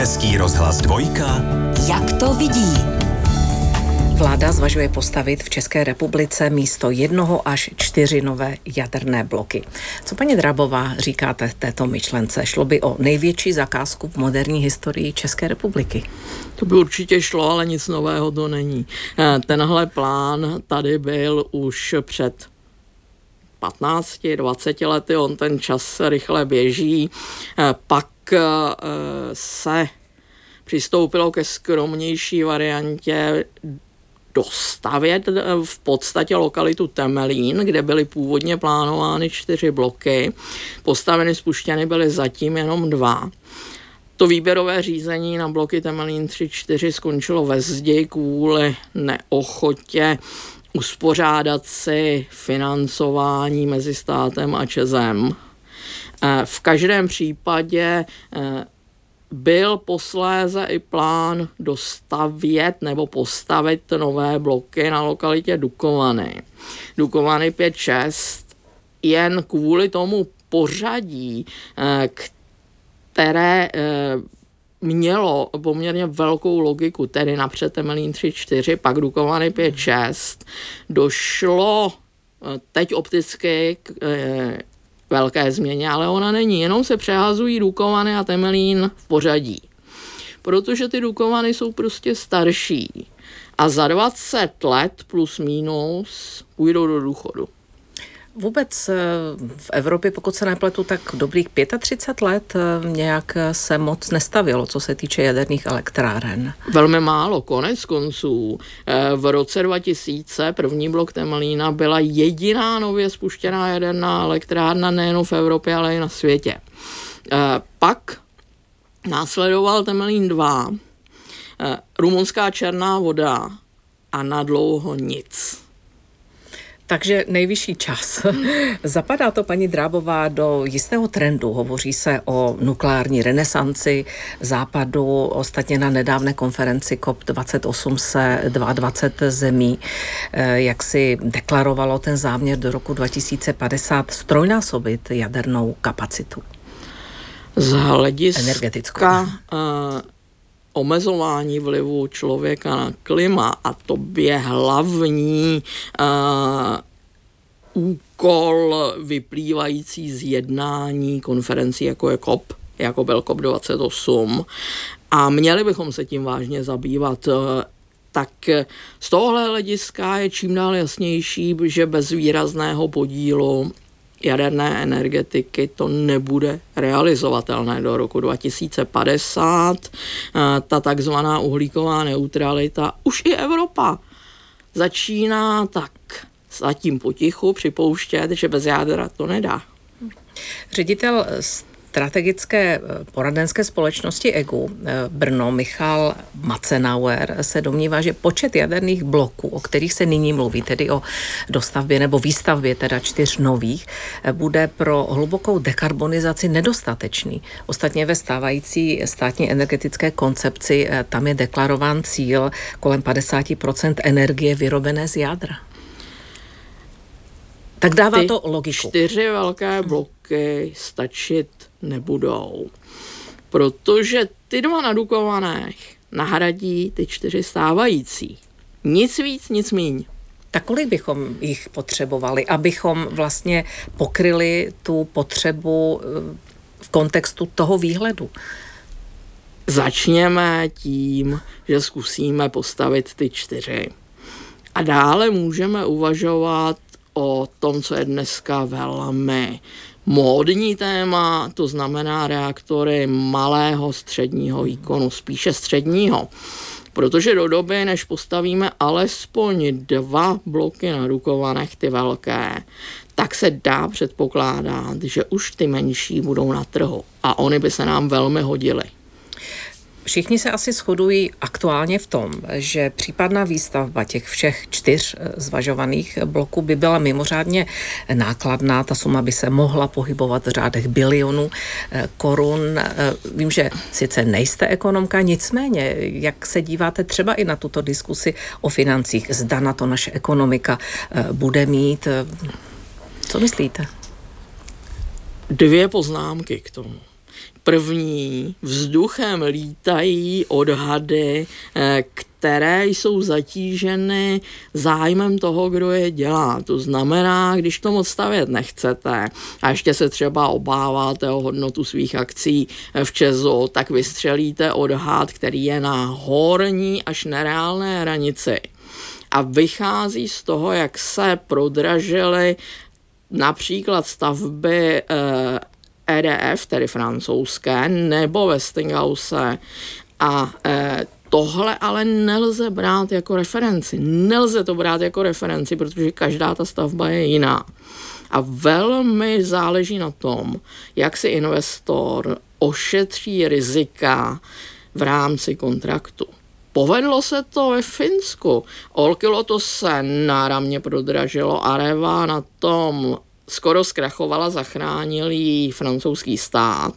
Český rozhlas 2. Jak to vidí? Vláda zvažuje postavit v České republice místo 1 až 4 nové jaderné bloky. Co paní Drábová říkáte této myšlence? Šlo by o největší zakázku v moderní historii České republiky? To by určitě šlo, ale nic nového to není. Tenhle plán tady byl už před 15-20 lety, on ten čas rychle běží, pak se přistoupilo ke skromnější variantě dostavět v podstatě lokalitu Temelín, kde byly původně plánovány 4 bloky, postaveny, spuštěny byly zatím jenom 2. To výběrové řízení na bloky Temelín 3-4 skončilo ve zdi kvůli neochotě uspořádat si financování mezi státem a ČEZem. V každém případě byl posléze i plán dostavět nebo postavit nové bloky na lokalitě Dukovany. Dukovany 5-6 jen kvůli tomu pořadí, které mělo poměrně velkou logiku, tedy napřed Temelín 3-4, pak Dukovany 5-6, došlo teď opticky k velké změně, ale ona není. Jenom se přehazují Dukovany a Temelín v pořadí. Protože ty Dukovany jsou prostě starší a za 20 let plus minus půjdou do důchodu. Vůbec v Evropě, pokud se nepletu, tak dobrých 35 let nějak se moc nestavilo, co se týče jaderných elektráren. Velmi málo. Konec konců v roce 2000 první blok Temelína byla jediná nově spuštěná jaderná elektrárna nejen v Evropě, ale i na světě. Pak následoval Temelín 2, rumunská černá voda a nadlouho nic. Takže nejvyšší čas. Zapadá to, paní Drábová, do jistého trendu. Hovoří se o nukleární renesanci Západu. Ostatně na nedávné konferenci COP28 se 22 zemí jak si deklarovalo ten záměr do roku 2050 strojnásobit jadernou kapacitu. Z hlediska omezování vlivu člověka na klima, a to je hlavní úkol vyplývající z jednání konferencí, jako je COP, jako byl COP28, a měli bychom se tím vážně zabývat, tak z tohohle hlediska je čím dál jasnější, že bez výrazného podílu jaderné energetiky to nebude realizovatelné do roku 2050. Ta takzvaná uhlíková neutralita, už i Evropa začíná tak zatím potichu připouštět, že bez jádra to nedá. Ředitel strategické poradenské společnosti EGU Brno Michal Massenauer se domnívá, že počet jaderných bloků, o kterých se nyní mluví, tedy o dostavbě nebo výstavbě teda 4 nových, bude pro hlubokou dekarbonizaci nedostatečný. Ostatně ve stávající státní energetické koncepci tam je deklarován cíl kolem 50% energie vyrobené z jádra. Tak dává to logiku. 4 velké bloky stačit nebudou, protože ty 2 na Dukovanech nahradí ty 4 stávající. Nic víc, nic míň. Tak kolik bychom jich potřebovali, abychom vlastně pokryli tu potřebu v kontextu toho výhledu? Začněme tím, že zkusíme postavit ty 4. A dále můžeme uvažovat o tom, co je dneska velmi módní téma, to znamená reaktory malého středního výkonu, spíše středního. Protože do doby, než postavíme alespoň 2 bloky na Dukovanech, ty velké, tak se dá předpokládat, že už ty menší budou na trhu a oni by se nám velmi hodily. Všichni se asi shodují aktuálně v tom, že případná výstavba těch všech 4 zvažovaných bloků by byla mimořádně nákladná. Ta suma by se mohla pohybovat v řádech bilionů korun. Vím, že sice nejste ekonomka, nicméně, jak se díváte třeba i na tuto diskusi o financích? Zda na to naše ekonomika bude mít? Co myslíte? 2 poznámky k tomu. První, vzduchem lítají odhady, které jsou zatíženy zájmem toho, kdo je dělá. To znamená, když to moc stavět nechcete a ještě se třeba obáváte o hodnotu svých akcí v ČEZu, tak vystřelíte odhad, který je na horní až nereálné hranici. A vychází z toho, jak se prodražily například stavby EDF, tedy francouzské, nebo Westinghouse. A tohle ale nelze brát jako referenci. Nelze to brát jako referenci, protože každá ta stavba je jiná. A velmi záleží na tom, jak si investor ošetří rizika v rámci kontraktu. Povedlo se to ve Finsku. Olkiluoto se náramně prodražilo, Areva na tom skoro zkrachovala, zachránil ji francouzský stát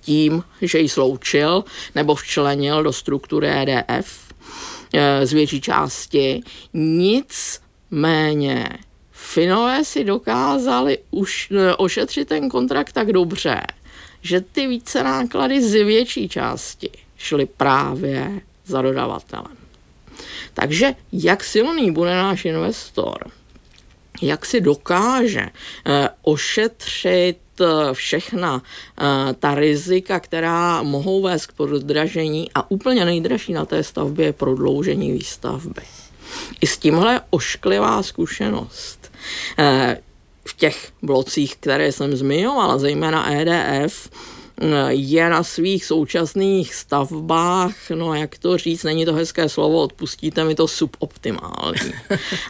tím, že ji sloučil nebo včlenil do struktury EDF z větší části. Nicméně Finové si dokázali už ošetřit ten kontrakt tak dobře, že ty více náklady z větší části šly právě za dodavatelem. Takže jak silný bude náš investor, jak si dokáže ošetřit všechna ta rizika, která mohou vést k prodražení, a úplně nejdražší na té stavbě je prodloužení výstavby. I s tímhle ošklivá zkušenost v těch blocích, které jsem zmiňovala, zejména EDF, je na svých současných stavbách, no jak to říct, není to hezké slovo, odpustíte mi to, suboptimální.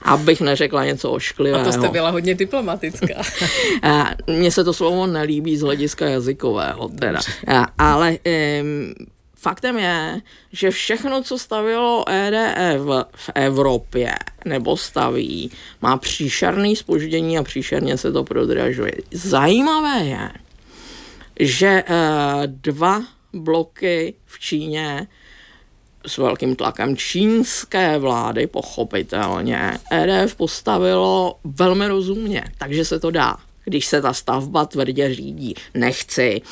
Abych neřekla něco ošklivého. A to jste byla hodně diplomatická. Mně se to slovo nelíbí z hlediska jazykového teda. Ale faktem je, že všechno, co stavělo EDF v Evropě nebo staví, má příšerný zpoždění a příšerně se to prodražuje. Zajímavé je, že dva bloky v Číně s velkým tlakem čínské vlády, pochopitelně, EDF postavilo velmi rozumně, takže se to dá, když se ta stavba tvrdě řídí. Nechci,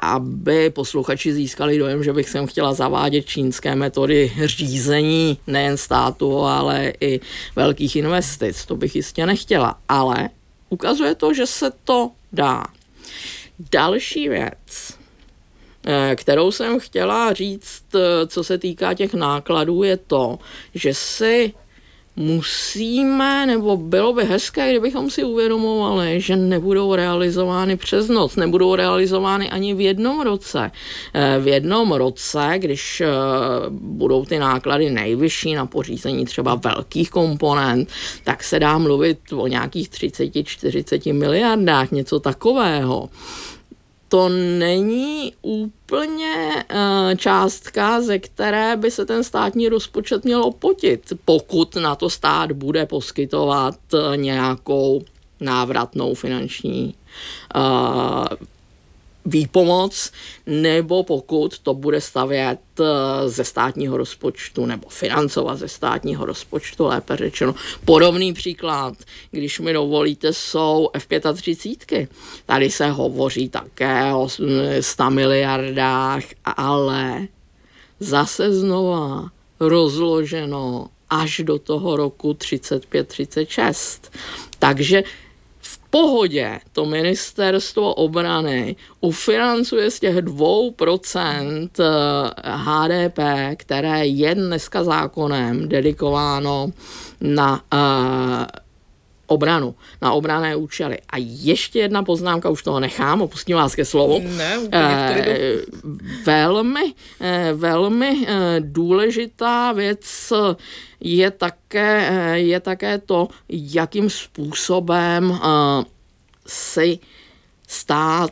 aby posluchači získali dojem, že bych sem chtěla zavádět čínské metody řízení nejen státu, ale i velkých investic. To bych jistě nechtěla, ale ukazuje to, že se to dá. Další věc, kterou jsem chtěla říct, co se týká těch nákladů, je to, že si musíme, nebo bylo by hezké, kdybychom si uvědomovali, že nebudou realizovány přes noc, nebudou realizovány ani v jednom roce. V jednom roce, když budou ty náklady nejvyšší na pořízení třeba velkých komponent, tak se dá mluvit o nějakých 30-40 miliardách, něco takového. To není úplně částka, ze které by se ten státní rozpočet měl opotit, pokud na to stát bude poskytovat nějakou návratnou finanční výpomoc, nebo pokud to bude stavět ze státního rozpočtu nebo financovat ze státního rozpočtu, lépe řečeno. Podobný příklad, když mi dovolíte, jsou F-35. Tady se hovoří také o 100 miliardách, ale zase znova rozloženo až do toho roku 35-36. Takže pohodě to ministerstvo obrany ufinancuje z těch 2% HDP, které je dneska zákonem dedikováno na obranu, na obranné účely. A ještě jedna poznámka, už toho nechám, opustím vás ke slovu. Ne, velmi důležitá věc je také to, jakým způsobem si stát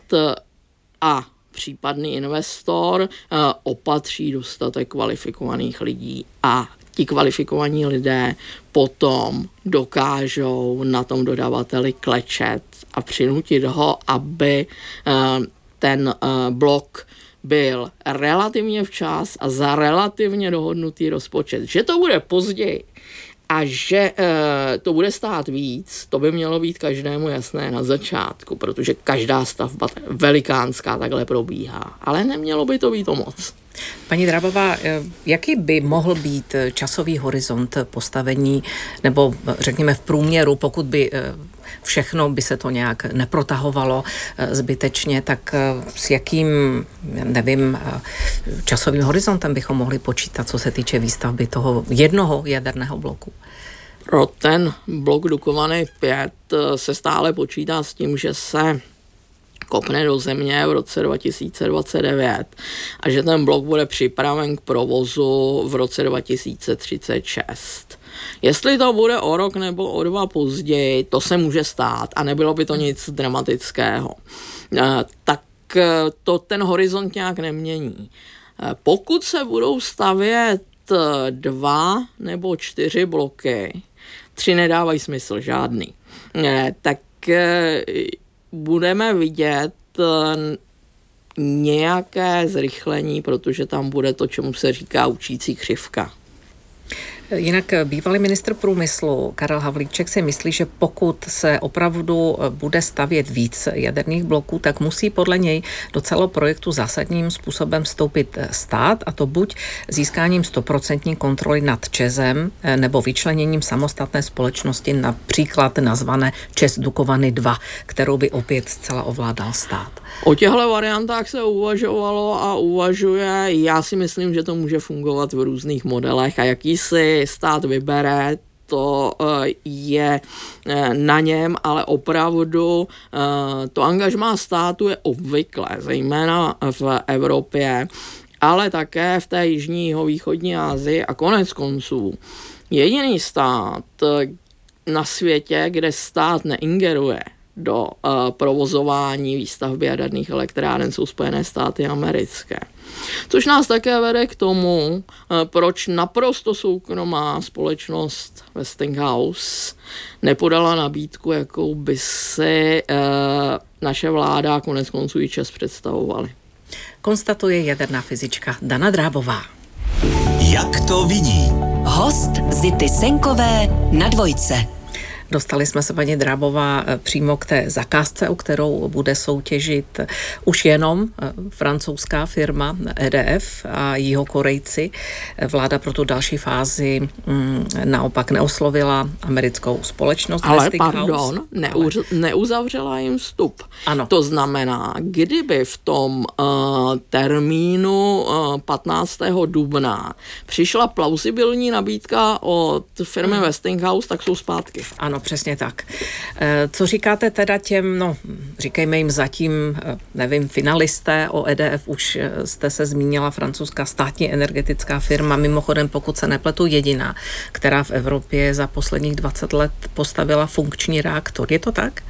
a případný investor opatří dostatek kvalifikovaných lidí, a ti kvalifikovaní lidé potom dokážou na tom dodavateli klečet a přinutit ho, aby ten blok byl relativně včas a za relativně dohodnutý rozpočet. Že to bude později, A že to bude stát víc, to by mělo být každému jasné na začátku, protože každá stavba velikánská takhle probíhá, ale nemělo by to být o moc. Paní Drábová, jaký by mohl být časový horizont postavení, nebo řekněme v průměru, pokud by všechno by se to nějak neprotahovalo zbytečně, tak s jakým, nevím, časovým horizontem bychom mohli počítat, co se týče výstavby toho jednoho jaderného bloku? Pro ten blok Dukovany 5 se stále počítá s tím, že se kopne do země v roce 2029 a že ten blok bude připraven k provozu v roce 2036. Jestli to bude o rok nebo o dva později, to se může stát a nebylo by to nic dramatického. Tak to ten horizont nějak nemění. Pokud se budou stavět 2 nebo 4 bloky, 3 nedávají smysl žádný, tak budeme vidět nějaké zrychlení, protože tam bude to, čemu se říká učící křivka. Jinak bývalý ministr průmyslu Karel Havlíček si myslí, že pokud se opravdu bude stavět víc jaderných bloků, tak musí podle něj do celého projektu zásadním způsobem vstoupit stát, a to buď získáním 100% kontroly nad ČEZem nebo vyčleněním samostatné společnosti, například nazvané ČEZ Dukovany 2, kterou by opět zcela ovládal stát. O těchto variantách se uvažovalo a uvažuje. Já si myslím, že to může fungovat v různých modelech a jaký si stát vybere, to je na něm, ale opravdu to angažmá státu je obvyklé, zejména v Evropě, ale také v té jižní a východní Asii a konec konců jediný stát na světě, kde stát neingeruje do provozování výstavby jaderných elektráren, jsou Spojené státy americké. Což nás také vede k tomu, proč naprosto soukromá společnost Westinghouse nepodala nabídku, jakou by si naše vláda a konec konců i ČEZ představovaly. Konstatuje jaderná fyzička Dana Drábová. Jak to vidí? Host Zity Senkové na Dvojce. Dostali jsme se, paní Drábová, přímo k té zakázce, o kterou bude soutěžit už jenom francouzská firma EDF a Jihokorejci. Vláda pro tu další fázi naopak neoslovila americkou společnost. Ale pardon, neuzavřela jim vstup. Ano. To znamená, kdyby v tom termínu 15. dubna přišla plausibilní nabídka od firmy Westinghouse, tak jsou zpátky. Ano, přesně tak. Co říkáte teda těm, říkejme jim zatím, nevím, finalisté? O EDF už jste se zmínila, francouzská státní energetická firma, mimochodem, pokud se nepletu, jediná, která v Evropě za posledních 20 let postavila funkční reaktor. Je to tak?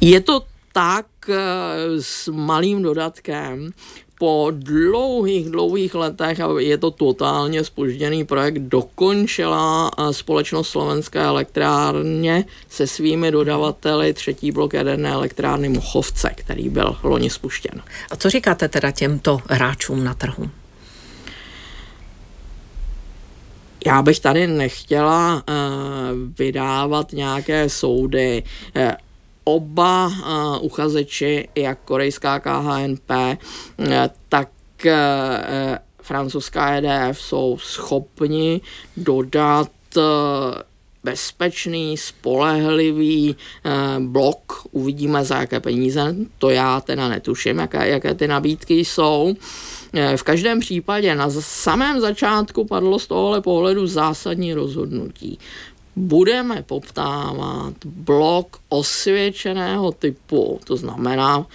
Je to tak s malým dodatkem. Po dlouhých letech, a je to totálně zpožděný projekt, dokončila společnost Slovenské elektrárně se svými dodavateli 3. blok jaderné elektrárny Mochovce, který byl loni spuštěn. A co říkáte teda těmto hráčům na trhu? Já bych tady nechtěla vydávat nějaké soudy. Oba uchazeči, jak korejská KHNP, tak francouzská EDF, jsou schopni dodat bezpečný, spolehlivý blok. Uvidíme, za jaké peníze, to já teda netuším, jaké ty nabídky jsou. V každém případě na samém začátku padlo z tohohle pohledu zásadní rozhodnutí. Budeme poptávat blok osvědčeného typu, to znamená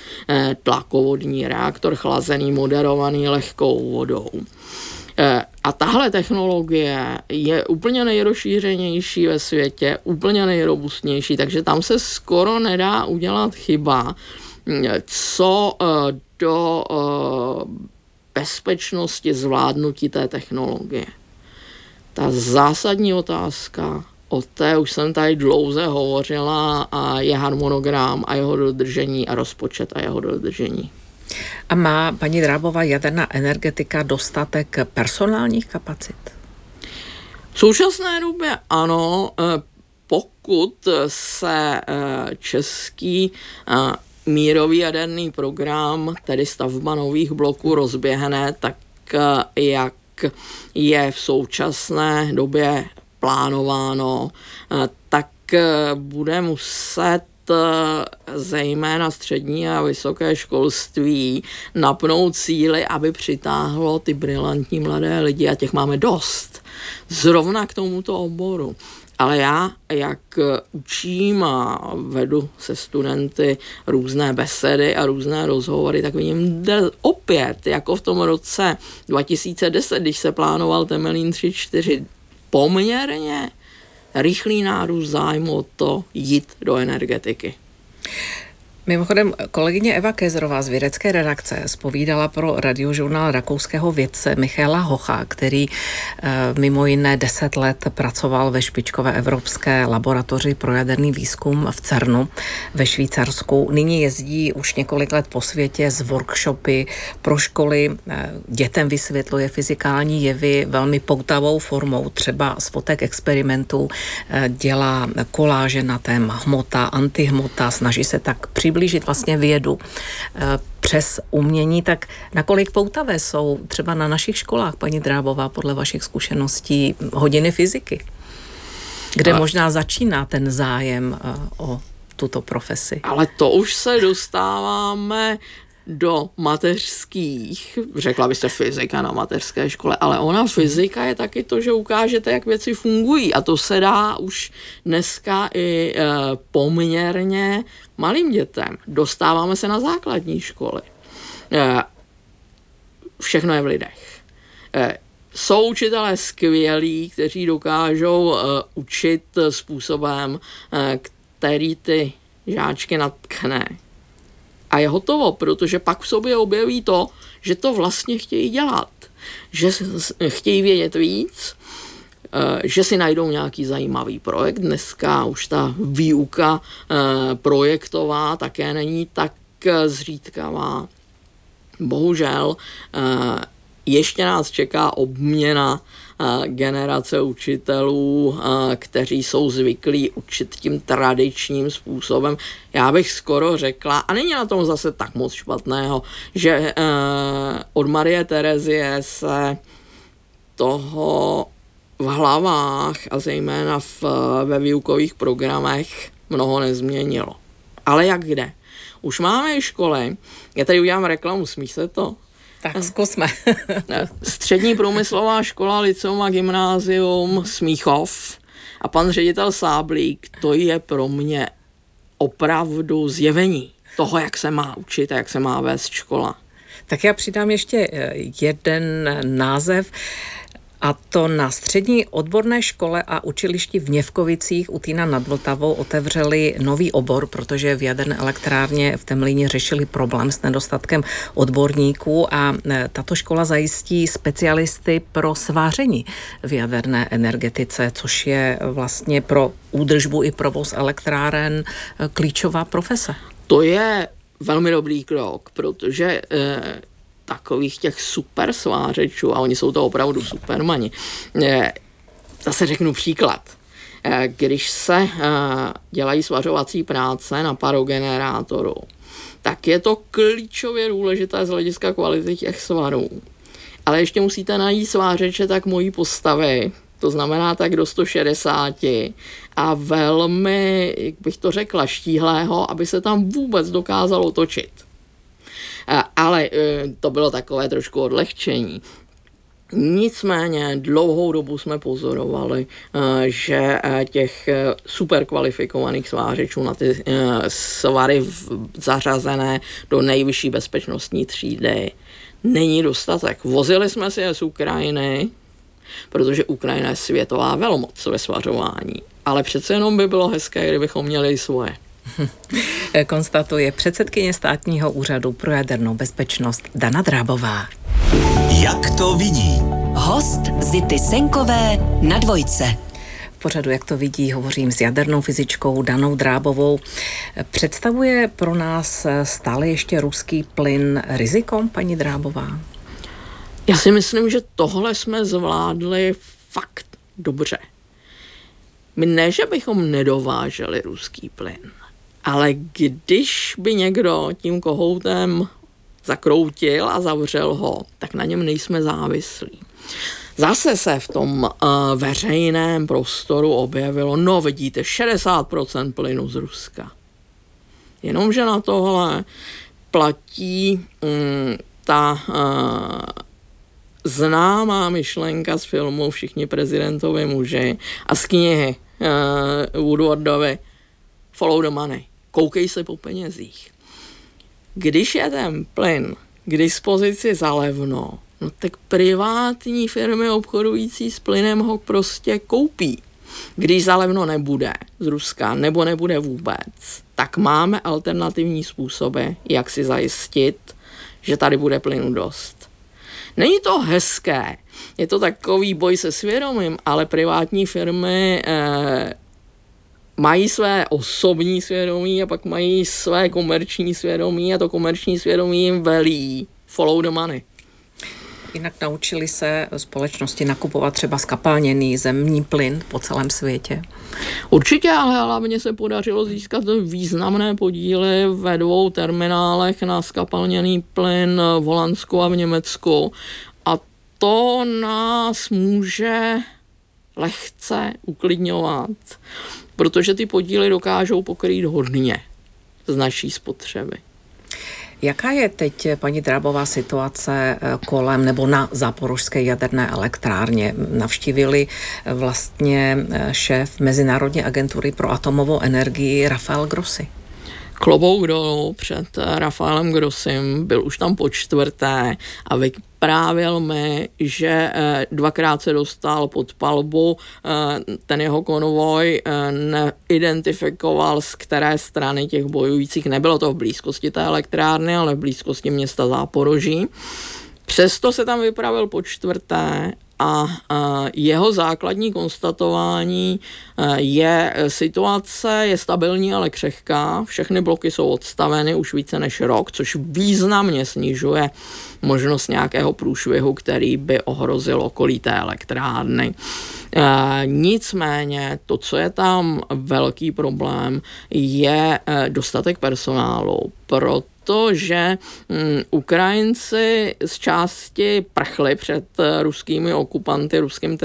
tlakovodní reaktor, chlazený, moderovaný lehkou vodou. A tahle technologie je úplně nejrozšířenější ve světě, úplně nejrobustnější, takže tam se skoro nedá udělat chyba, co do bezpečnosti zvládnutí té technologie. Ta zásadní otázka, o té už jsem tady dlouze hovořila, a je harmonogram a jeho dodržení a rozpočet a jeho dodržení. A má, paní Drábová, jaderná energetika dostatek personálních kapacit? V současné době ano, pokud se český mírový jaderný program, tedy stavba nových bloků, rozběhne tak, jak je v současné době plánováno, tak bude muset zejména střední a vysoké školství napnout síly, aby přitáhlo ty brilantní mladé lidi, a těch máme dost, zrovna k tomuto oboru. Ale já, jak učím a vedu se studenty různé besedy a různé rozhovory, tak vidím opět, jako v tom roce 2010, když se plánoval Temelín 3-4, poměrně rychlý nárůst zájmu o to jít do energetiky. Mimochodem, kolegyně Eva Kezrová z vědecké redakce zpovídala pro radiožurnál rakouského vědce Michala Hocha, který mimo jiné 10 let pracoval ve špičkové evropské laboratoři pro jaderný výzkum v CERNu ve Švýcarsku. Nyní jezdí už několik let po světě z workshopy pro školy, dětem vysvětluje fyzikální jevy velmi poutavou formou, třeba z fotek experimentů, dělá koláže na téma hmota, antihmota, snaží se tak přiblížit vlastně vědu přes umění. Tak nakolik poutavé jsou třeba na našich školách, paní Drábová, podle vašich zkušeností hodiny fyziky, kde možná začíná ten zájem o tuto profesi? Ale to už se dostáváme do mateřských, řekla byste fyzika na mateřské škole, ale ona fyzika je taky to, že ukážete, jak věci fungují, a to se dá už dneska i poměrně malým dětem. Dostáváme se na základní školy. Všechno je v lidech. Jsou učitelé skvělí, kteří dokážou učit způsobem, který ty žáčky natkne. A je hotovo, protože pak v sobě objeví to, že to vlastně chtějí dělat, že chtějí vědět víc, že si najdou nějaký zajímavý projekt. Dneska už ta výuka projektová také není tak zřídkavá. Bohužel ještě nás čeká obměna generace učitelů, kteří jsou zvyklí učit tím tradičním způsobem. Já bych skoro řekla, a není na tom zase tak moc špatného, že od Marie Terezie se toho v hlavách a zejména ve výukových programech mnoho nezměnilo. Ale jak kde? Už máme i školy, já tady udělám reklamu, smí se to? Tak zkusme. Střední průmyslová škola, liceum a gymnázium Smíchov a pan ředitel Sáblík, to je pro mě opravdu zjevení toho, jak se má učit a jak se má vést škola. Tak já přidám ještě jeden název, a to na střední odborné škole a učilišti v Měvkovicích u Týna nad Vltavou otevřeli nový obor, protože v jaderné elektrárně v Temelíně řešili problém s nedostatkem odborníků, a tato škola zajistí specialisty pro sváření v jaderné energetice, což je vlastně pro údržbu i provoz elektráren klíčová profese. To je velmi dobrý krok, protože takových těch super svářečů, a oni jsou to opravdu supermani. Zase řeknu příklad. Když se dělají svařovací práce na parogenerátoru, tak je to klíčově důležité z hlediska kvality těch svarů. Ale ještě musíte najít svářeče tak mojí postavy, to znamená tak do 160, a velmi, jak bych to řekla, štíhlého, aby se tam vůbec dokázalo točit. Ale to bylo takové trošku odlehčení. Nicméně dlouhou dobu jsme pozorovali, že těch super kvalifikovaných svářečů na ty svary zařazené do nejvyšší bezpečnostní třídy není dostatek. Vozili jsme si je z Ukrajiny, protože Ukrajina je světová velmoc ve svařování. Ale přece jenom by bylo hezké, kdybychom měli svoje. Konstatuje předsedkyně Státního úřadu pro jadernou bezpečnost Dana Drábová. Jak to vidí? Host Zity Senkové na Dvojce. Pořadu Jak to vidí hovořím s jadernou fyzičkou Danou Drábovou. Představuje pro nás stále ještě ruský plyn riziko, paní Drábová? Já si myslím, že tohle jsme zvládli fakt dobře. My ne, že bychom nedováželi ruský plyn, ale když by někdo tím kohoutem zakroutil a zavřel ho, tak na něm nejsme závislí. Zase se v tom veřejném prostoru objevilo, no vidíte, 60% plynu z Ruska. Jenomže na tohle platí známá myšlenka z filmu Všichni prezidentovi muži a z knihy Woodwardovy Follow the money. Koukej se po penězích. Když je ten plyn k dispozici za levno, no tak privátní firmy obchodující s plynem ho prostě koupí. Když za levno nebude z Ruska nebo nebude vůbec, tak máme alternativní způsoby, jak si zajistit, že tady bude plynu dost. Není to hezké, je to takový boj se svědomím, ale privátní firmy mají své osobní svědomí a pak mají své komerční svědomí a to komerční svědomí jim velí follow the money. Jinak naučili se společnosti nakupovat třeba skapalněný zemní plyn po celém světě? Určitě, ale hlavně se podařilo získat významné podíly ve 2 terminálech na skapalněný plyn v Holandsku a v Německu. A to nás může lehce uklidňovat, protože ty podíly dokážou pokrýt hodně z naší spotřeby. Jaká je teď, paní Drábová, situace kolem nebo na Záporožské jaderné elektrárně? Navštívili vlastně šéf Mezinárodní agentury pro atomovou energii Rafael Grossi. Klobouk dolů před Rafaelem Grossim, byl už tam počtvrté a vyprávěl mi, že 2krát se dostal pod palbu, ten jeho konvoj neidentifikoval, z které strany těch bojujících, nebylo to v blízkosti té elektrárny, ale v blízkosti města Záporoží. Přesto se tam vypravil počtvrté a jeho základní konstatování je, situace je stabilní, ale křehká. Všechny bloky jsou odstaveny už více než rok, což významně snižuje možnost nějakého průšvihu, který by ohrozil okolí té elektrárny. Nicméně to, co je tam velký problém, je dostatek personálu, protože Ukrajinci z části prchli před ruskými okupanty, ruským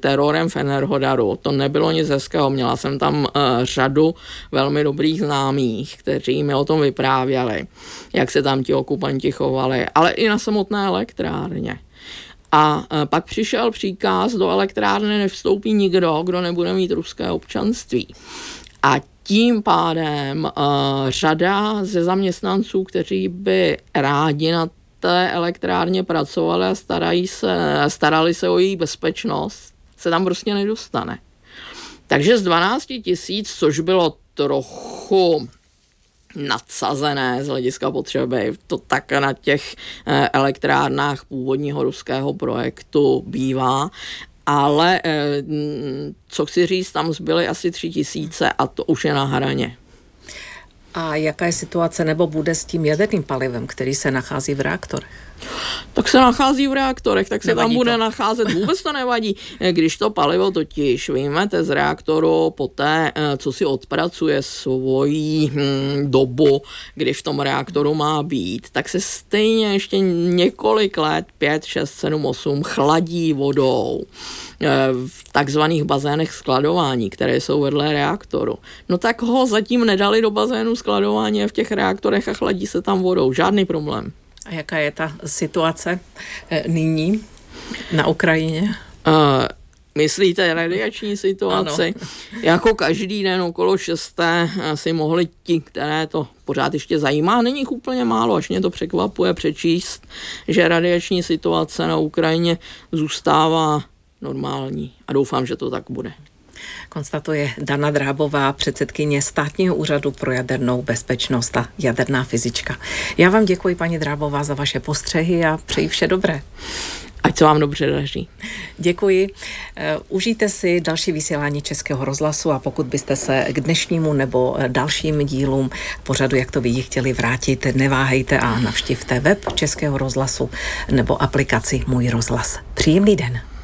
terorem v Energodaru. To nebylo nic hezkého. Měla jsem tam řadu velmi dobrých známých, kteří mi o tom vyprávěli, jak se tam ti okupanti chovali, ale i na samotné elektrárně. A pak přišel příkaz, do elektrárny nevstoupí nikdo, kdo nebude mít ruské občanství. A tím pádem řada ze zaměstnanců, kteří by rádi na té elektrárně pracovali a starali se o její bezpečnost, se tam prostě nedostane. Takže z 12 000, což bylo trochu nadsazené z hlediska potřeby, to tak na těch elektrárnách původního ruského projektu bývá, ale co chci říct, tam zbyly asi 3 000 a to už je na hraně. A jaká je situace nebo bude s tím jaderným palivem, který se nachází v reaktorech? Tak se nachází v reaktorech, tak se nevadí tam bude to nacházet. Vůbec to nevadí. Když to palivo totiž vyjmete z reaktoru poté, co si odpracuje svoji dobu, kdy v tom reaktoru má být, tak se stejně ještě několik let, 5, 6, 7, 8, chladí vodou v takzvaných bazénech skladování, které jsou vedle reaktoru. No tak ho zatím nedali do bazénu skladování v těch reaktorech a chladí se tam vodou. Žádný problém. A jaká je ta situace nyní na Ukrajině? Myslíte radiační situaci? Ano. Jako každý den okolo 6. si mohli ti, které to pořád ještě zajímá, není jich úplně málo, až mě to překvapuje přečíst, že radiační situace na Ukrajině zůstává normální a doufám, že to tak bude. Konstatuje Dana Drábová, předsedkyně Státního úřadu pro jadernou bezpečnost a jaderná fyzička. Já vám děkuji, paní Drábová, za vaše postřehy a přeji vše dobré. Ať se vám dobře daří. Děkuji. Užijte si další vysílání Českého rozhlasu a pokud byste se k dnešnímu nebo dalším dílům pořadu Jak to vidí chtěli vrátit, neváhejte a navštivte web Českého rozhlasu nebo aplikaci Můj rozhlas. Příjemný den.